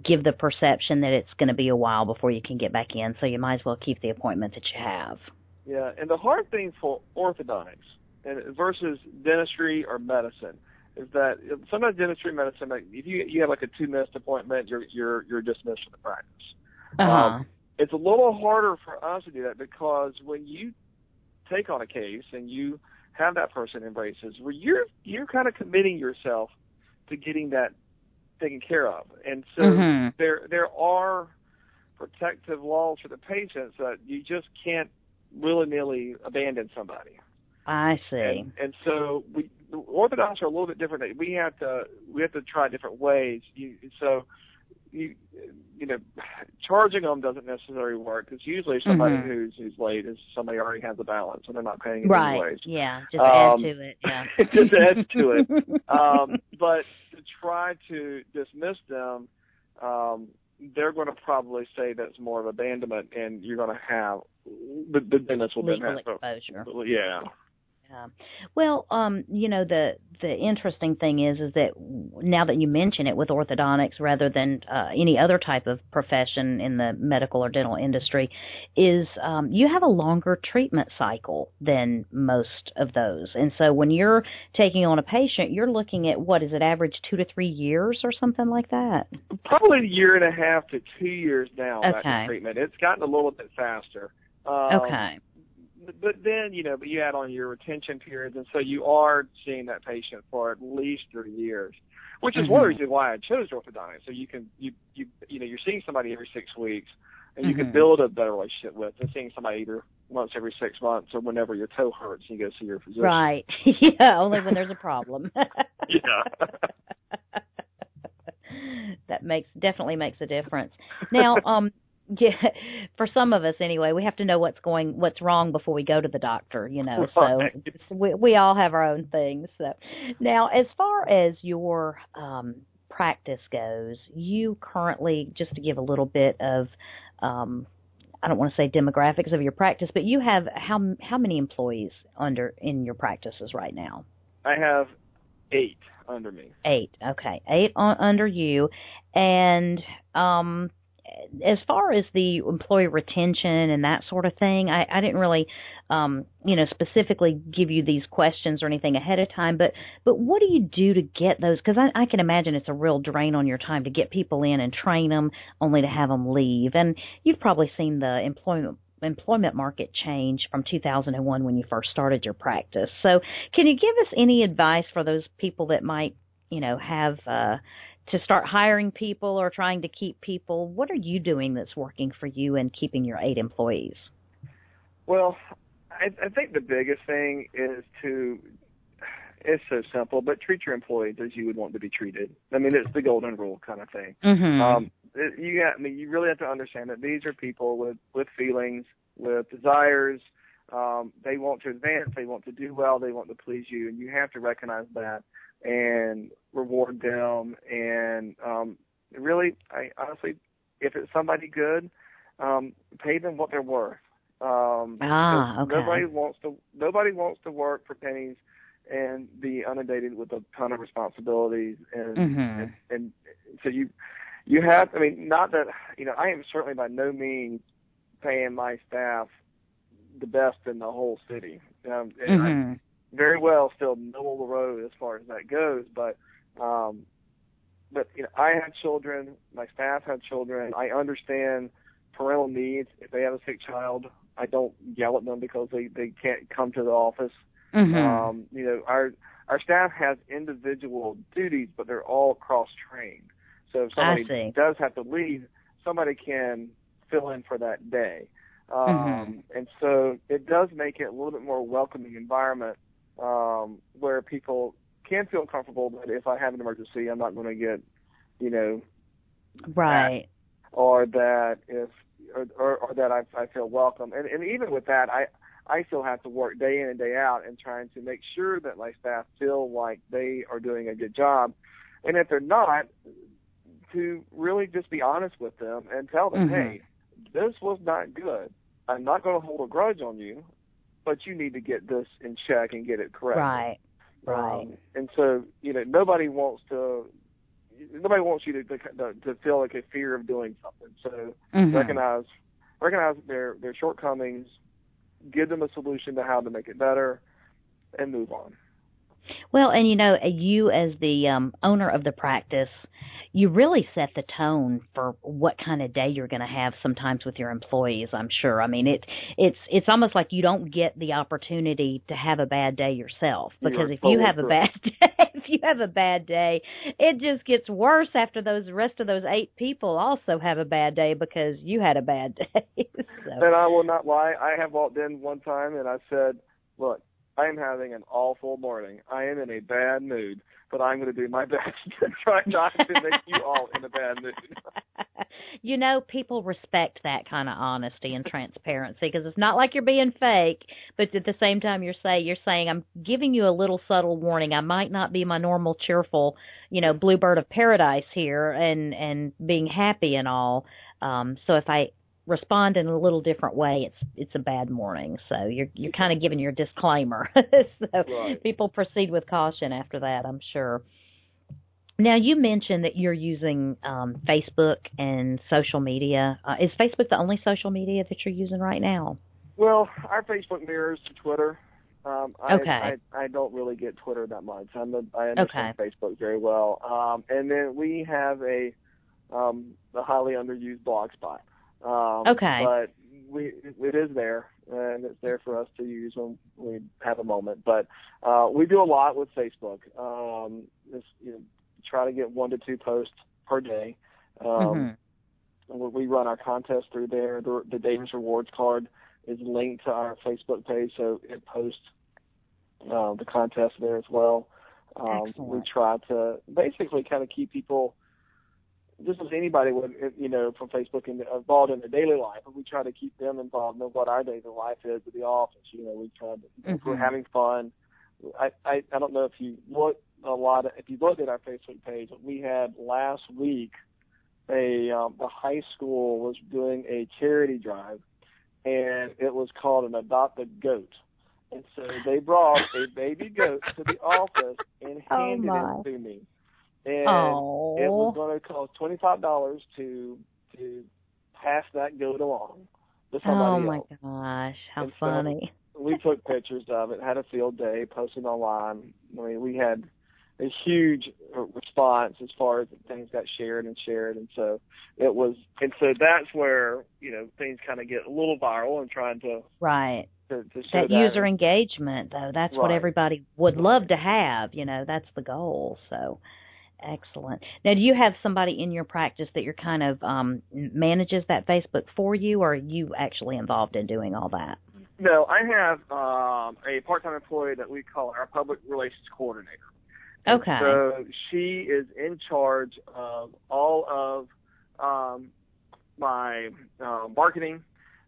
give the perception that it's going to be a while before you can get back in, so you might as well keep the appointment that you have. Yeah, and the hard thing for orthodontics and versus dentistry or medicine is that sometimes dentistry and medicine, like if you you have like a two missed appointment, you're you're you're dismissed from the practice. Uh-huh. Um, it's a little harder for us to do that because when you take on a case and you have that person in braces, where you're you're kind of committing yourself to getting that taken care of, and so mm-hmm. there there are protective laws for the patients that you just can't willy-nilly abandon somebody. I see. And, and so we orthodontists are a little bit different. We have to we have to try different ways. You, so you you know, charging them doesn't necessarily work because usually somebody mm-hmm. who's who's late is somebody already has a balance and they're not paying it right. anyways. Yeah, just um, add to it. Yeah, just add to it. Um, but to try to dismiss them, um, they're going to probably say that's more of abandonment, and you're going to have the, the dentist will then have exposure. So, yeah. Yeah. Well, um, you know, the the interesting thing is is that now that you mention it with orthodontics rather than uh, any other type of profession in the medical or dental industry is um, you have a longer treatment cycle than most of those. And so when you're taking on a patient, you're looking at, what is it, average two to three years or something like that? Probably a year and a half to two years now. Okay. Back to treatment. It's gotten a little bit faster. Um, okay. But then, you know, but you add on your retention periods, and so you are seeing that patient for at least three years, which is mm-hmm. one reason why I chose orthodontics. So you can, you, you, you know, you're seeing somebody every six weeks, and you mm-hmm. can build a better relationship with than seeing somebody either once every six months or whenever your toe hurts and you go see your physician. Right. Yeah, only when there's a problem. Yeah. That makes definitely makes a difference. Now, um, yeah, for some of us anyway, we have to know what's going, what's wrong before we go to the doctor. You know, right. so we, we all have our own things. So, now, as far as your um, practice goes, you currently, just to give a little bit of, um, I don't want to say demographics of your practice, but you have how how many employees under in your practices right now? I have eight under me. Eight, okay, eight on, under you, and um, as far as the employee retention and that sort of thing, I, I didn't really, um, you know, specifically give you these questions or anything ahead of time, but but what do you do to get those? Because I, I can imagine it's a real drain on your time to get people in and train them only to have them leave, and you've probably seen the employment employment market change from two thousand one when you first started your practice. So can you give us any advice for those people that might, you know, have uh, to start hiring people or trying to keep people? What are you doing that's working for you and keeping your eight employees? Well, I, I think the biggest thing is to, it's so simple, but treat your employees as you would want to be treated. I mean, it's the golden rule kind of thing. Mm-hmm. Um, You got, I mean, you really have to understand that these are people with, with feelings, with desires. Um, they want to advance. They want to do well. They want to please you, and you have to recognize that and reward them. And um, really, I honestly, if it's somebody good, um, pay them what they're worth. Um, ah, okay. Nobody wants to. Nobody wants to work for pennies and be inundated with a ton of responsibilities. And mm-hmm. and, and so you. You have, I mean, not that, you know, I am certainly by no means paying my staff the best in the whole city. Um, and mm-hmm. I'm very well still middle of the road as far as that goes, but, um, but, you know, I have children, my staff have children, I understand parental needs. If they have a sick child, I don't yell at them because they, they can't come to the office. Mm-hmm. Um, you know, our, our staff has individual duties, but they're all cross-trained. So if somebody does have to leave, somebody can fill in for that day. Um, mm-hmm. And so it does make it a little bit more welcoming environment um, where people can feel comfortable that if I have an emergency, I'm not going to get, you know, right, or that if or, or, or that I, I feel welcome. And, and even with that, I, I still have to work day in and day out and trying to make sure that my staff feel like they are doing a good job. And if they're not, to really just be honest with them and tell them, mm-hmm. hey, this was not good. I'm not going to hold a grudge on you, but you need to get this in check and get it correct. Right, right. Um, and so, you know, nobody wants to, nobody wants you to to, to feel like a fear of doing something. So mm-hmm. recognize recognize their, their shortcomings, give them a solution to how to make it better, and move on. Well, and you know, you as the um, owner of the practice, you really set the tone for what kind of day you're going to have sometimes with your employees, I'm sure. I mean, it, it's it's almost like you don't get the opportunity to have a bad day yourself, because if you have a bad day, if you have a bad day, it just gets worse after those rest of those eight people also have a bad day because you had a bad day. So. And I will not lie. I have walked in one time and I said, look, I am having an awful morning. I am in a bad mood, but I'm going to do my best to try not to make you all in a bad mood. You know, people respect that kind of honesty and transparency because it's not like you're being fake, but at the same time you're say you're saying I'm giving you a little subtle warning. I might not be my normal cheerful, you know, bluebird of paradise here and and being happy and all. Um, so if I respond in a little different way, it's it's a bad morning. So you're you're kind of giving your disclaimer. So right. People proceed with caution after that, I'm sure. Now, you mentioned that you're using um, Facebook and social media. Uh, is Facebook the only social media that you're using right now? Well, our Facebook mirrors to Twitter. Um, I, okay. I, I don't really get Twitter that much. I'm a, I understand okay. Facebook very well. Um, and then we have a, um, a highly underused Blogspot. Um, okay. But we, it is there, and it's there for us to use when we have a moment. But uh, we do a lot with Facebook. Um, you know, try to get one to two posts per day. Um, mm-hmm. we run our contest through there. The, the Davis Rewards card is linked to our Facebook page, so it posts uh, the contest there as well. Um, we try to basically kind of keep people, just as anybody would, you know, from Facebook, in, involved in their daily life, but we try to keep them involved in what our daily life is at the office. You know, we try to, mm-hmm. if we're having fun. I, I, I don't know if you look a lot, if you looked at our Facebook page, we had last week a, um, the high school was doing a charity drive, and it was called an Adopt a Goat. And so they brought a baby goat to the office and handed oh it to me. And Aww. It was going to cost twenty-five dollars to to pass that goat along to somebody else. Oh, my else. Gosh. How and funny. So we took pictures of it, had a field day, posted online. I mean, we had a huge response as far as things got shared and shared. And so it was, and so that's where, you know, things kind of get a little viral and trying to. Right. To, to that, that user engagement, though, that's right. what everybody would love to have. You know, that's the goal. So, excellent. Now, do you have somebody in your practice that you're kind of um, manages that Facebook for you, or are you actually involved in doing all that? No, I have um, a part-time employee that we call our public relations coordinator. And okay. So she is in charge of all of um, my uh, marketing.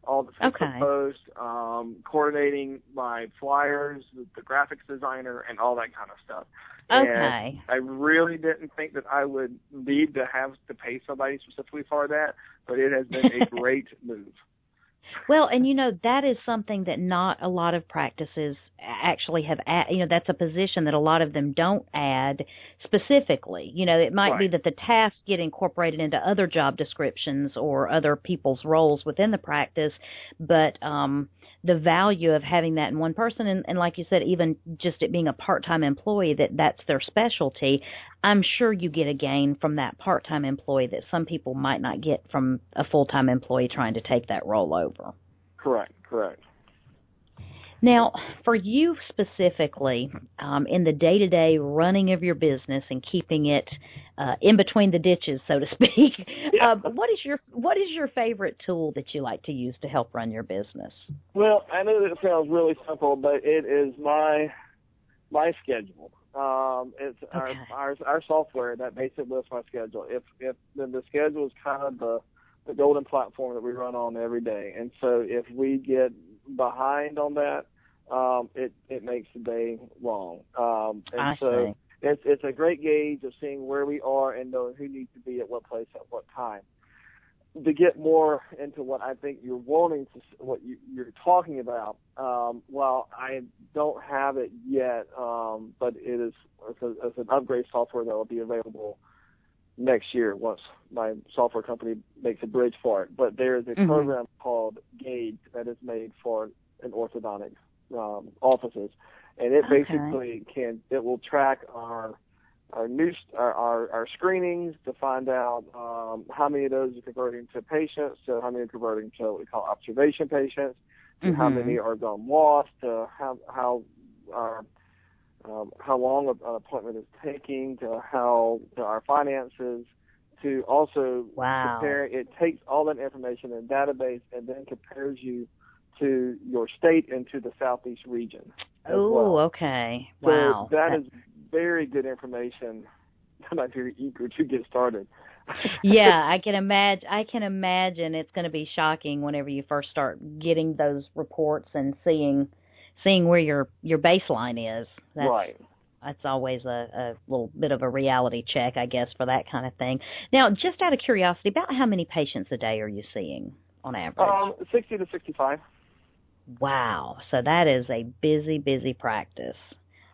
All the Facebook okay. posts, um, coordinating my flyers, the graphics designer, and all that kind of stuff. Okay. And I really didn't think that I would need to have to pay somebody specifically for that, but it has been a great move. Well, and, you know, that is something that not a lot of practices actually have, ad- you know, that's a position that a lot of them don't add specifically. You know, it might right. be that the tasks get incorporated into other job descriptions or other people's roles within the practice, but um, the value of having that in one person, and, and like you said, even just it being a part-time employee, that that's their specialty, I'm sure you get a gain from that part-time employee that some people might not get from a full-time employee trying to take that role over. Correct, correct. Now, for you specifically, um, in the day-to-day running of your business and keeping it uh, in between the ditches, so to speak, yeah. uh, what is your what is your favorite tool that you like to use to help run your business? Well, I know that it sounds really simple, but it is my my schedule. Um, it's okay. our, our our software that basically lists my schedule. If if then the schedule is kind of the the golden platform that we run on every day, and so if we get behind on that. Um, it, it makes the day long. Um, and I so see. It's, it's a great gauge of seeing where we are and knowing who needs to be at what place at what time. To get more into what I think you're wanting to, what you, you're talking about, um, well, I don't have it yet, um, but it is, it's, a, it's an upgrade software that will be available next year once my software company makes a bridge for it. But there is a mm-hmm. program called Gauge that is made for an orthodontic Um, offices, and it okay. basically can it will track our our new our, our, our screenings to find out um, how many of those are converting to patients, to how many are converting to what we call observation patients, to mm-hmm. how many are gone lost, to how how our, um, how long an appointment is taking, to how to our finances, to also wow. compare. It takes all that information in a database and then compares you to your state and to the southeast region. Oh, well. okay. So wow. that That's... is very good information. I'm not very eager to get started. yeah, I can imagine. I can imagine it's going to be shocking whenever you first start getting those reports and seeing seeing where your, your baseline is. That's... Right. That's always a, a little bit of a reality check, I guess, for that kind of thing. Now, just out of curiosity, about how many patients a day are you seeing on average? Um, sixty to sixty-five. Wow. So that is a busy, busy practice.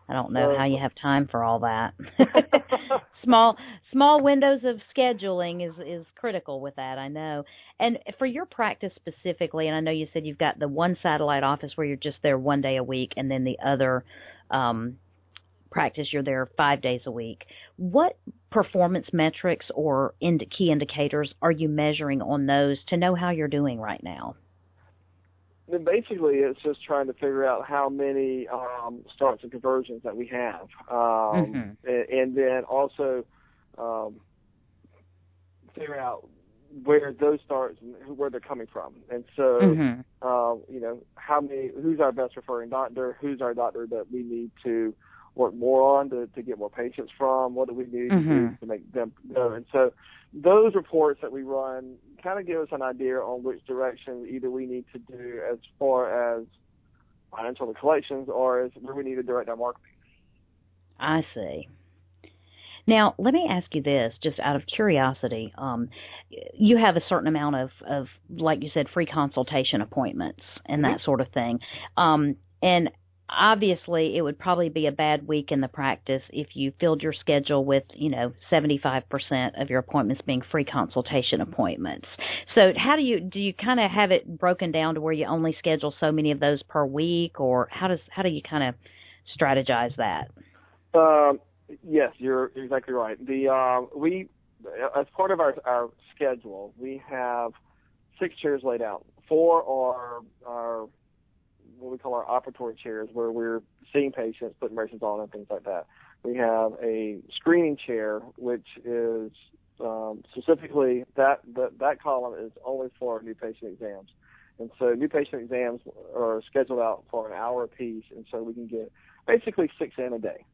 I don't know uh, how you have time for all that. small small windows of scheduling is, is critical with that, I know. And for your practice specifically, and I know you said you've got the one satellite office where you're just there one day a week, and then the other um, practice you're there five days a week. What performance metrics or ind- key indicators are you measuring on those to know how you're doing right now? And basically, it's just trying to figure out how many um, starts and conversions that we have. Um, mm-hmm. and, and then also um, figure out where those starts and where they're coming from. And so, mm-hmm. uh, you know, how many, who's our best referring doctor? Who's our doctor that we need to work more on to, to get more patients from? What do we need mm-hmm. to, to make them go? And so those reports that we run kind of give us an idea on which direction either we need to do as far as financial collections or as where we need to direct our marketing. I see. Now, let me ask you this, just out of curiosity. Um, you have a certain amount of, of, like you said, free consultation appointments and that sort of thing. Um, and obviously, it would probably be a bad week in the practice if you filled your schedule with, you know, seventy-five percent of your appointments being free consultation appointments. So how do you, do you kind of have it broken down to where you only schedule so many of those per week, or how does, how do you kind of strategize that? Um, Yes, you're exactly right. The uh, we, as part of our, our schedule, we have six chairs laid out. Four are our what we call our operatory chairs, where we're seeing patients, putting braces on, and things like that. We have a screening chair, which is um, specifically that, that that column is only for new patient exams, and so new patient exams are scheduled out for an hour apiece, and so we can get basically six in a day.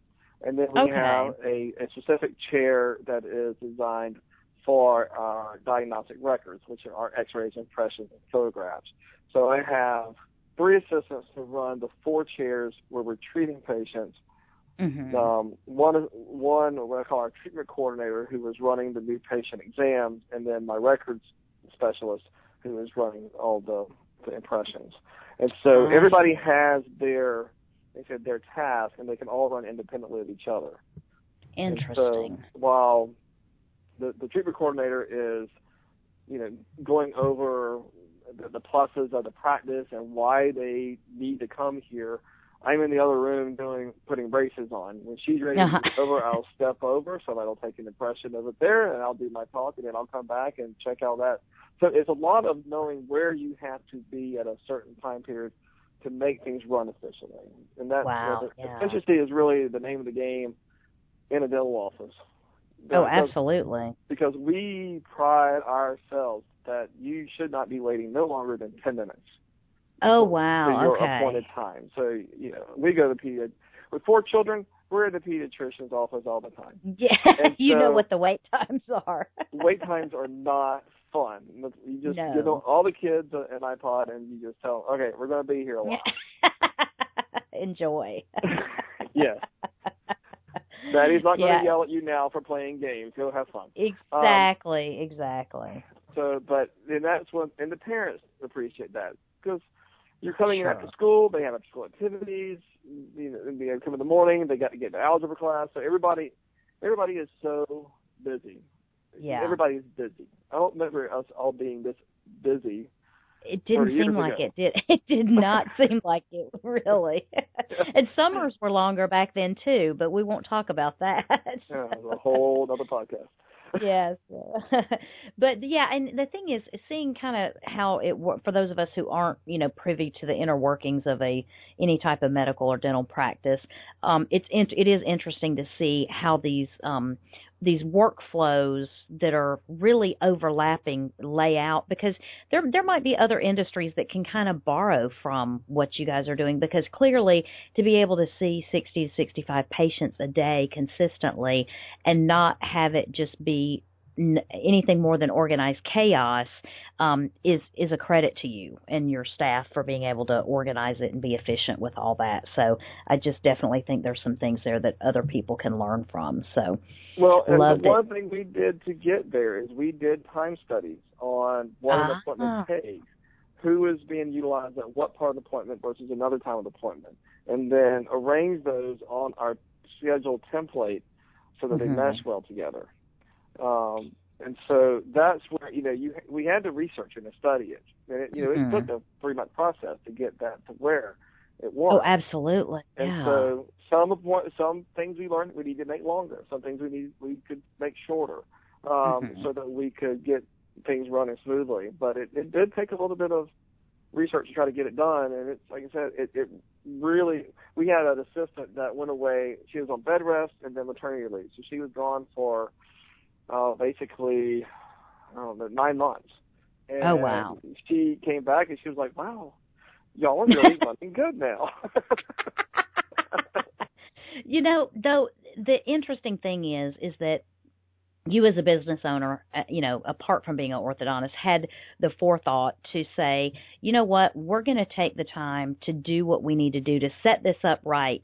And then we okay. have a, a specific chair that is designed for our diagnostic records, which are our x-rays, impressions, and photographs. So I have three assistants who run the four chairs where we're treating patients. Mm-hmm. Um, one, one, what I call our treatment coordinator, who was running the new patient exams, and then my records specialist, who is running all the, the impressions. And so right. everybody has their... They said their task, and they can all run independently of each other. Interesting. So while the, the treatment coordinator is, you know, going over the, the pluses of the practice and why they need to come here, I'm in the other room doing putting braces on. When she's ready uh-huh. to over, I'll step over, so I'll take an impression of it there, and I'll do my talk, and then I'll come back and check out that. So it's a lot of knowing where you have to be at a certain time period to make things run efficiently. And that wow, you know, yeah. efficiency is really the name of the game in a dental office. Oh, because, absolutely. Because we pride ourselves that you should not be waiting no longer than ten minutes. Oh, wow, for your okay. appointed time. So, you know, we go to the pediatrician. With four children, we're at the pediatrician's office all the time. Yeah, and you so, know what the wait times are. Wait times are not fun. You just no. get all the kids an iPod and you just tell them, okay, we're going to be here a while. Enjoy. Yes. Daddy's not going to yeah. yell at you now for playing games. Go have fun. Exactly, um, exactly. So, but, and that's what, and the parents appreciate that because you're coming sure. in after school, they have after school activities, you know, they come in the morning, they got to get to algebra class. So everybody, everybody is so busy. Yeah. Everybody's busy. I don't remember us all being this busy. It didn't seem like ago. it did. It did not seem like it, really. And summers were longer back then, too, but we won't talk about that. Yeah, a whole other podcast. Yes. But, yeah, and the thing is, seeing kind of how it works for those of us who aren't, you know, privy to the inner workings of a any type of medical or dental practice, um, it's it is interesting to see how these um, – these workflows that are really overlapping lay out, because there there might be other industries that can kind of borrow from what you guys are doing, because clearly to be able to see sixty to sixty-five patients a day consistently and not have it just be n- anything more than organized chaos um, is, is a credit to you and your staff for being able to organize it and be efficient with all that. So I just definitely think there's some things there that other people can learn from. So Well, and Loved the one it. thing we did to get there is we did time studies on what uh-huh. an appointment takes, who is being utilized at what part of the appointment versus another time of the appointment, and then arrange those on our schedule template so that mm-hmm. they mesh well together. Um, and so that's where, you know, you we had to research it and study it. And, it, you know, mm-hmm. it took a three-month process to get that to where it worked. Oh, absolutely. And yeah. so some of what, some things we learned we need to make longer. Some things we need we could make shorter, um, mm-hmm. so that we could get things running smoothly. But it, it did take a little bit of research to try to get it done. And it's like I said, it, it really we had an assistant that went away. She was on bed rest and then maternity leave, so she was gone for uh, basically I don't know, nine months. And oh, wow. She came back and she was like, wow, y'all are really fucking good now. You know, though, the interesting thing is, is that you as a business owner, you know, apart from being an orthodontist, had the forethought to say, you know what, we're going to take the time to do what we need to do to set this up right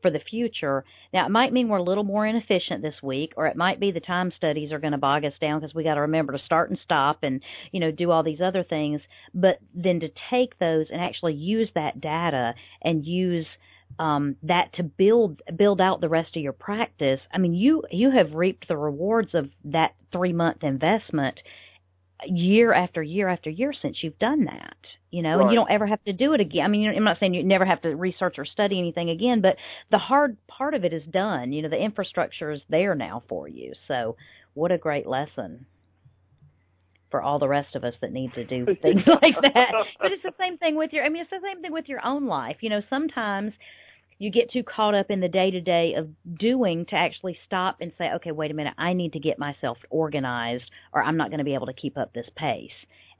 for the future. Now, it might mean we're a little more inefficient this week, or it might be the time studies are going to bog us down because we got to remember to start and stop and, you know, do all these other things. But then to take those and actually use that data and use um, that to build build out the rest of your practice. I mean, you you have reaped the rewards of that three month investment year after year after year since you've done that, you know, right. And you don't ever have to do it again. I mean, I'm not saying you never have to research or study anything again, but the hard part of it is done. You know, the infrastructure is there now for you. So what a great lesson for all the rest of us that need to do things like that. But it's the same thing with your, I mean, it's the same thing with your own life. You know, sometimes you get too caught up in the day-to-day of doing to actually stop and say, okay, wait a minute, I need to get myself organized or I'm not going to be able to keep up this pace.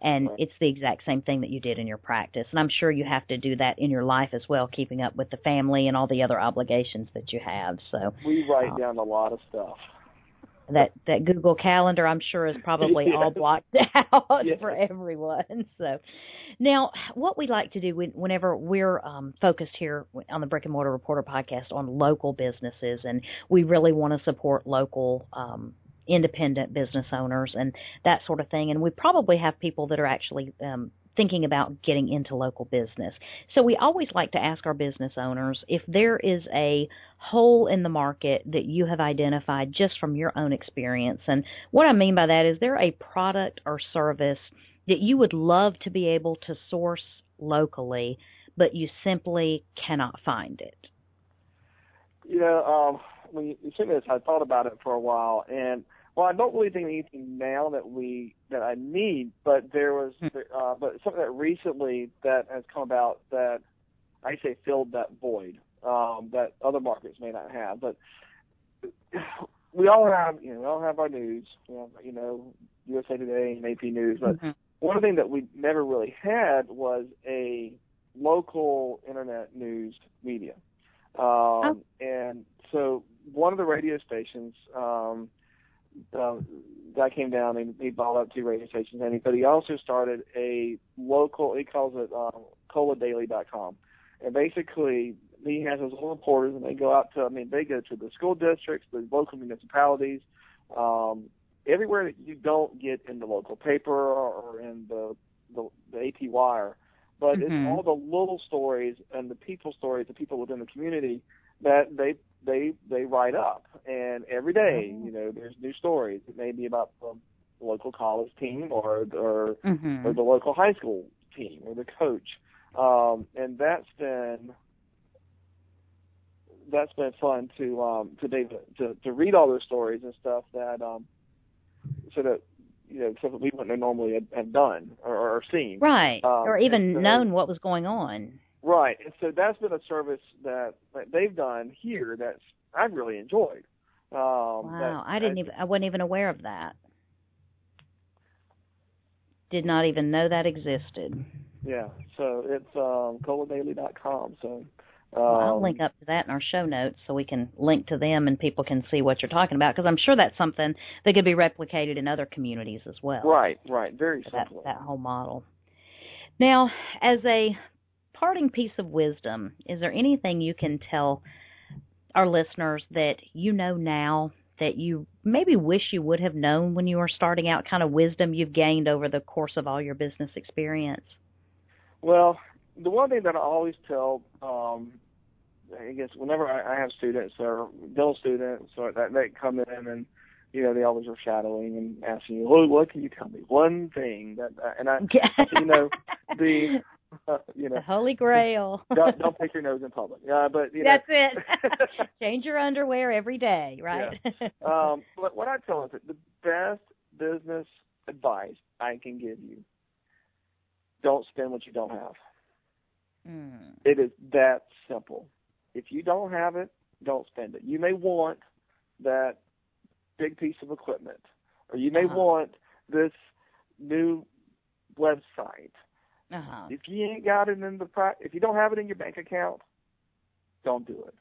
And it's the exact same thing that you did in your practice. And I'm sure you have to do that in your life as well, keeping up with the family and all the other obligations that you have. So we write um, down a lot of stuff. That that Google Calendar, I'm sure, is probably yes. all blocked out yes. for everyone. So, now, what we like to do when, whenever we're um, focused here on the Brick and Mortar Reporter podcast on local businesses, and we really want to support local um, independent business owners and that sort of thing, and we probably have people that are actually um, thinking about getting into local business. So we always like to ask our business owners if there is a hole in the market that you have identified just from your own experience. And what I mean by that is there a product or service that you would love to be able to source locally, but you simply cannot find it? You know, um, when you said this, I thought about it for a while, and well, I don't really think anything now that we that I need, but there was uh, but something that recently that has come about that I say filled that void um, that other markets may not have. But we all have, you know, we all have our news, we have, you know, U S A Today and A P News. But mm-hmm. one thing that we never really had was a local internet news media, um, oh. and so one of the radio stations. Um, Um, guy came down and he bought up two radio stations, and he, but he also started a local. He calls it um, Cola Daily dot com, and basically he has his little reporters, and they go out to. I mean, they go to the school districts, the local municipalities, um, everywhere that you don't get in the local paper or in the the, the A P wire, but mm-hmm. it's all the little stories and the people stories, the people within the community that they. They they write up, and every day, you know, there's new stories. It may be about the local college team or or, mm-hmm. or the local high school team or the coach, um, and that's been that's been fun to um, to, to to read all those stories and stuff that um, so that you know stuff that we wouldn't have normally have done or, or seen, right, um, or even so, known what was going on. Right, and so that's been a service that, that they've done here that's I've really enjoyed. Um, wow, I didn't I, even I wasn't even aware of that. Did not even know that existed. Yeah, so it's um, Cola Daily dot com. So um, well, I'll link up to that in our show notes so we can link to them and people can see what you're talking about because I'm sure that's something that could be replicated in other communities as well. Right, right, very simple. That, that whole model. Now, as a parting piece of wisdom, is there anything you can tell our listeners that you know now that you maybe wish you would have known when you were starting out, kind of wisdom you've gained over the course of all your business experience? Well, the one thing that I always tell, um, I guess whenever I, I have students or dental students or that they come in and, you know, they always are shadowing and asking you, oh, what can you tell me? One thing that, and I, you know, the... You know, the Holy Grail. don't, don't pick your nose in public. Uh, but you that's know. it. Change your underwear every day, right? Yeah. Um, but what I tell is that the best business advice I can give you: don't spend what you don't have. Mm. It is that simple. If you don't have it, don't spend it. You may want that big piece of equipment, or you may uh-huh. want this new website. Uh-huh. If you ain't got it in the if you don't have it in your bank account, don't do it,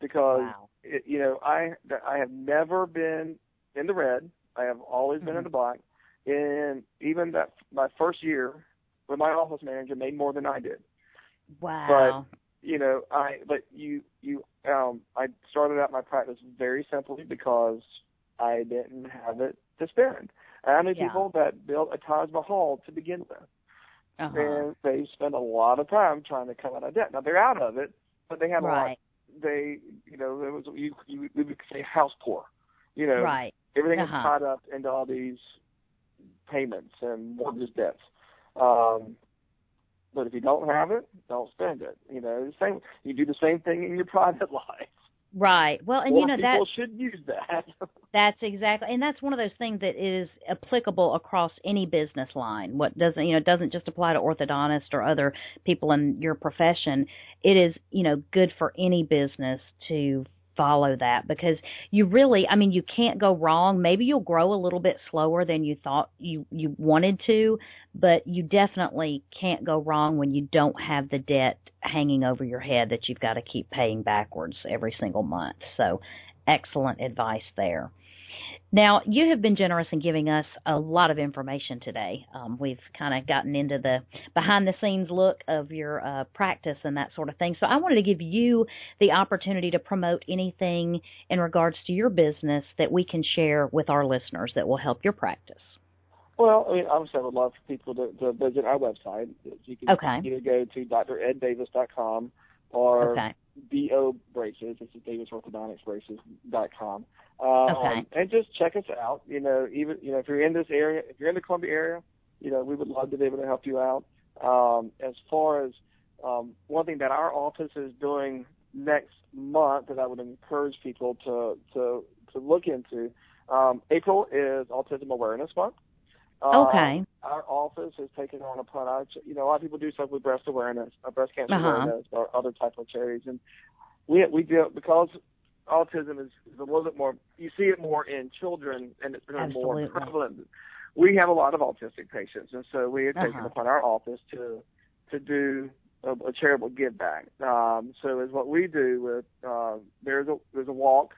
because wow. it, you know I I have never been in the red. I have always been mm-hmm. in the black, and even that my first year with my office manager made more than I did. Wow. But you know I but you you um I started out my practice very simply because I didn't have it to spend. And I knew yeah. people that built a Taj Mahal to begin with. Uh-huh. And they spend a lot of time trying to come out of debt. Now, they're out of it, but they have right. a lot. They, you know, it was, you, you, we could say house poor. You know, right. everything uh-huh. is tied up into all these payments and mortgage debts. Um, but if you don't have it, don't spend it. You know, same. You do the same thing in your private life. Right. Well, and More you know that people should use that. That's exactly, and that's one of those things that is applicable across any business line. What doesn't, you know, it doesn't just apply to orthodontists or other people in your profession. It is, you know, good for any business to follow that, because you really, I mean, you can't go wrong. Maybe you'll grow a little bit slower than you thought you, you wanted to, but you definitely can't go wrong when you don't have the debt hanging over your head that you've got to keep paying backwards every single month. So excellent advice there. Now, you have been generous in giving us a lot of information today. Um, we've kind of gotten into the behind-the-scenes look of your uh, practice and that sort of thing. So I wanted to give you the opportunity to promote anything in regards to your business that we can share with our listeners that will help your practice. Well, I mean, obviously I would love for people to, to visit our website. You can okay. either go to Dr Ed Davis dot com or okay. D O Braces. This is Davis Orthodontics Braces dot com. Um, okay. And just check us out. You know, even you know, if you're in this area, if you're in the Columbia area, you know, we would love to be able to help you out. Um, as far as um, one thing that our office is doing next month that I would encourage people to to, to look into, um, April is Autism Awareness Month. Okay. Um, our office has taken on upon our, you know, a lot of people do stuff with breast awareness, or breast cancer uh-huh. awareness, or other type of charities, and we we do because autism is, is a little bit more. You see it more in children, and it's becoming more prevalent. We have a lot of autistic patients, and so we have taken uh-huh. upon our office to to do a, a charitable give back. Um, so is what we do with uh, there's a there's a walk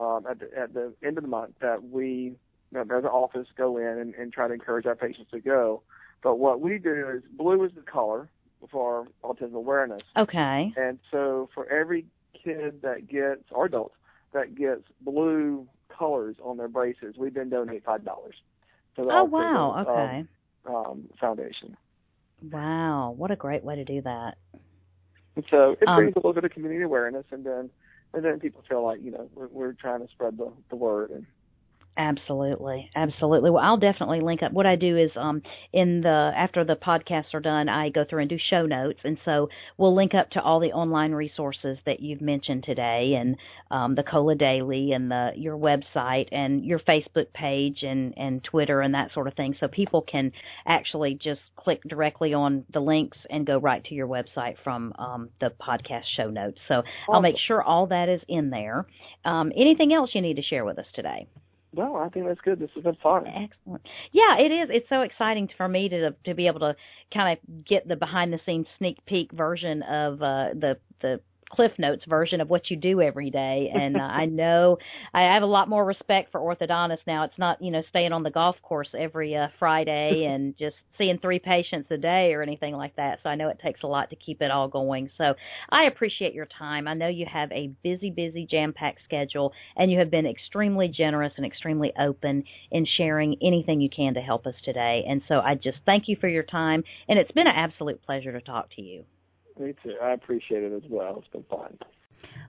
um, at the at the end of the month that we. No, there's an office go in and, and try to encourage our patients to go. But what we do is blue is the color for autism awareness. Okay. And so for every kid that gets, or adult, that gets blue colors on their braces, we then donate five dollars to the oh, autism, wow. okay. um, um, foundation. Wow. What a great way to do that. And so it brings um, a little bit of community awareness, and then and then people feel like, you know, we're, we're trying to spread the, the word and Absolutely. Absolutely. Well, I'll definitely link up. What I do is um, in the after the podcasts are done, I go through and do show notes. And so we'll link up to all the online resources that you've mentioned today, and um, the Cola Daily, and the your website, and your Facebook page, and, and Twitter, and that sort of thing. So people can actually just click directly on the links and go right to your website from um, the podcast show notes. So awesome. I'll make sure all that is in there. Um, anything else you need to share with us today? No, I think that's good. This has been fun. Excellent. Yeah, it is. It's so exciting for me to to be able to kind of get the behind-the-scenes sneak peek version of uh, the the Cliff Notes version of what you do every day. And uh, I know I have a lot more respect for orthodontists now. It's not, you know, staying on the golf course every uh, Friday and just seeing three patients a day or anything like that. So I know it takes a lot to keep it all going. So I appreciate your time. I know you have a busy, busy jam-packed schedule, and you have been extremely generous and extremely open in sharing anything you can to help us today. And so I just thank you for your time. And it's been an absolute pleasure to talk to you. Me too. I appreciate it as well. It's been fun.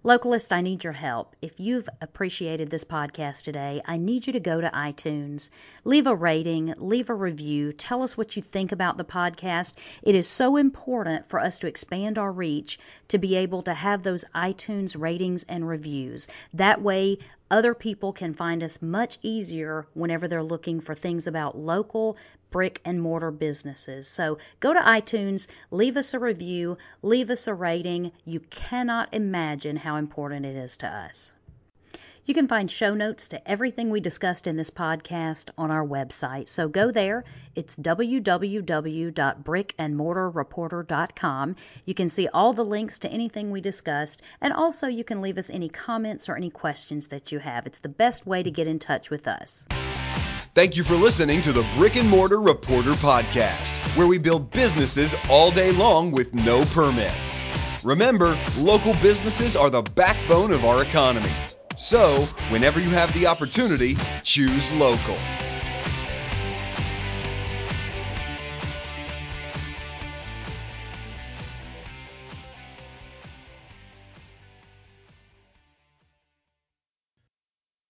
Localist, I need your help. If you've appreciated this podcast today, I need you to go to iTunes, leave a rating, leave a review, tell us what you think about the podcast. It is so important for us to expand our reach to be able to have those iTunes ratings and reviews. That way, other people can find us much easier whenever they're looking for things about local brick and mortar businesses. So go to iTunes, leave us a review, leave us a rating. You cannot imagine how important it is to us. You can find show notes to everything we discussed in this podcast on our website. So go there. It's w w w dot brick and mortar reporter dot com. You can see all the links to anything we discussed, and also you can leave us any comments or any questions that you have. It's the best way to get in touch with us. Thank you for listening to the Brick and Mortar Reporter Podcast, where we build businesses all day long with no permits. Remember, local businesses are the backbone of our economy. So, whenever you have the opportunity, choose local.